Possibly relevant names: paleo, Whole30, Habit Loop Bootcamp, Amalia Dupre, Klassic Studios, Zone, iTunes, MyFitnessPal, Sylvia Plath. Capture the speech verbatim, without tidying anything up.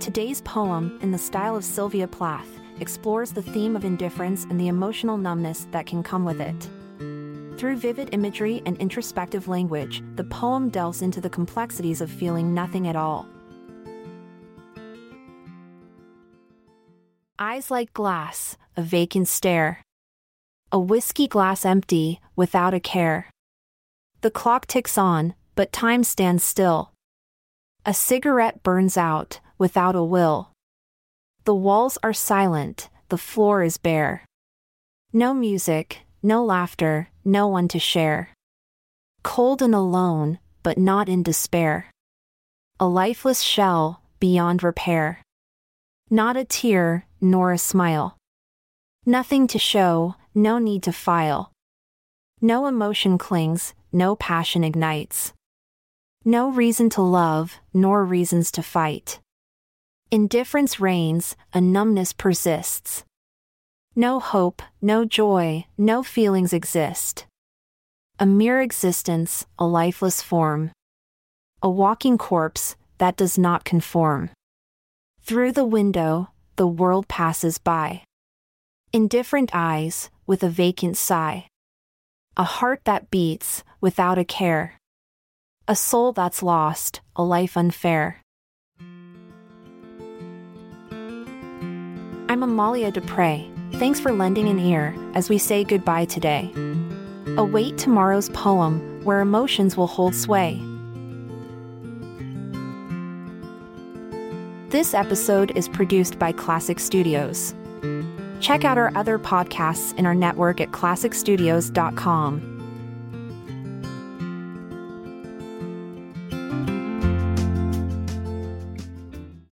Today's poem, in the style of Sylvia Plath, explores the theme of indifference and the emotional numbness that can come with it. Through vivid imagery and introspective language, the poem delves into the complexities of feeling nothing at all. Eyes like glass, a vacant stare. A whiskey glass empty, without a care. The clock ticks on, but time stands still. A cigarette burns out, without a will. The walls are silent, the floor is bare. No music, no laughter, no one to share. Cold and alone, but not in despair. A lifeless shell, beyond repair. Not a tear, nor a smile. Nothing to show, no need to file. No emotion clings, no passion ignites. No reason to love, nor reasons to fight. Indifference reigns, a numbness persists. No hope, no joy, no feelings exist. A mere existence, a lifeless form. A walking corpse, that does not conform. Through the window, the world passes by. Indifferent eyes, with a vacant sigh. A heart that beats, without a care. A soul that's lost, a life unfair. I'm Amalia Dupre. Thanks for lending an ear as we say goodbye today. Await tomorrow's poem, where emotions will hold sway. This episode is produced by Klassic Studios. Check out our other podcasts in our network at klassic studios dot com.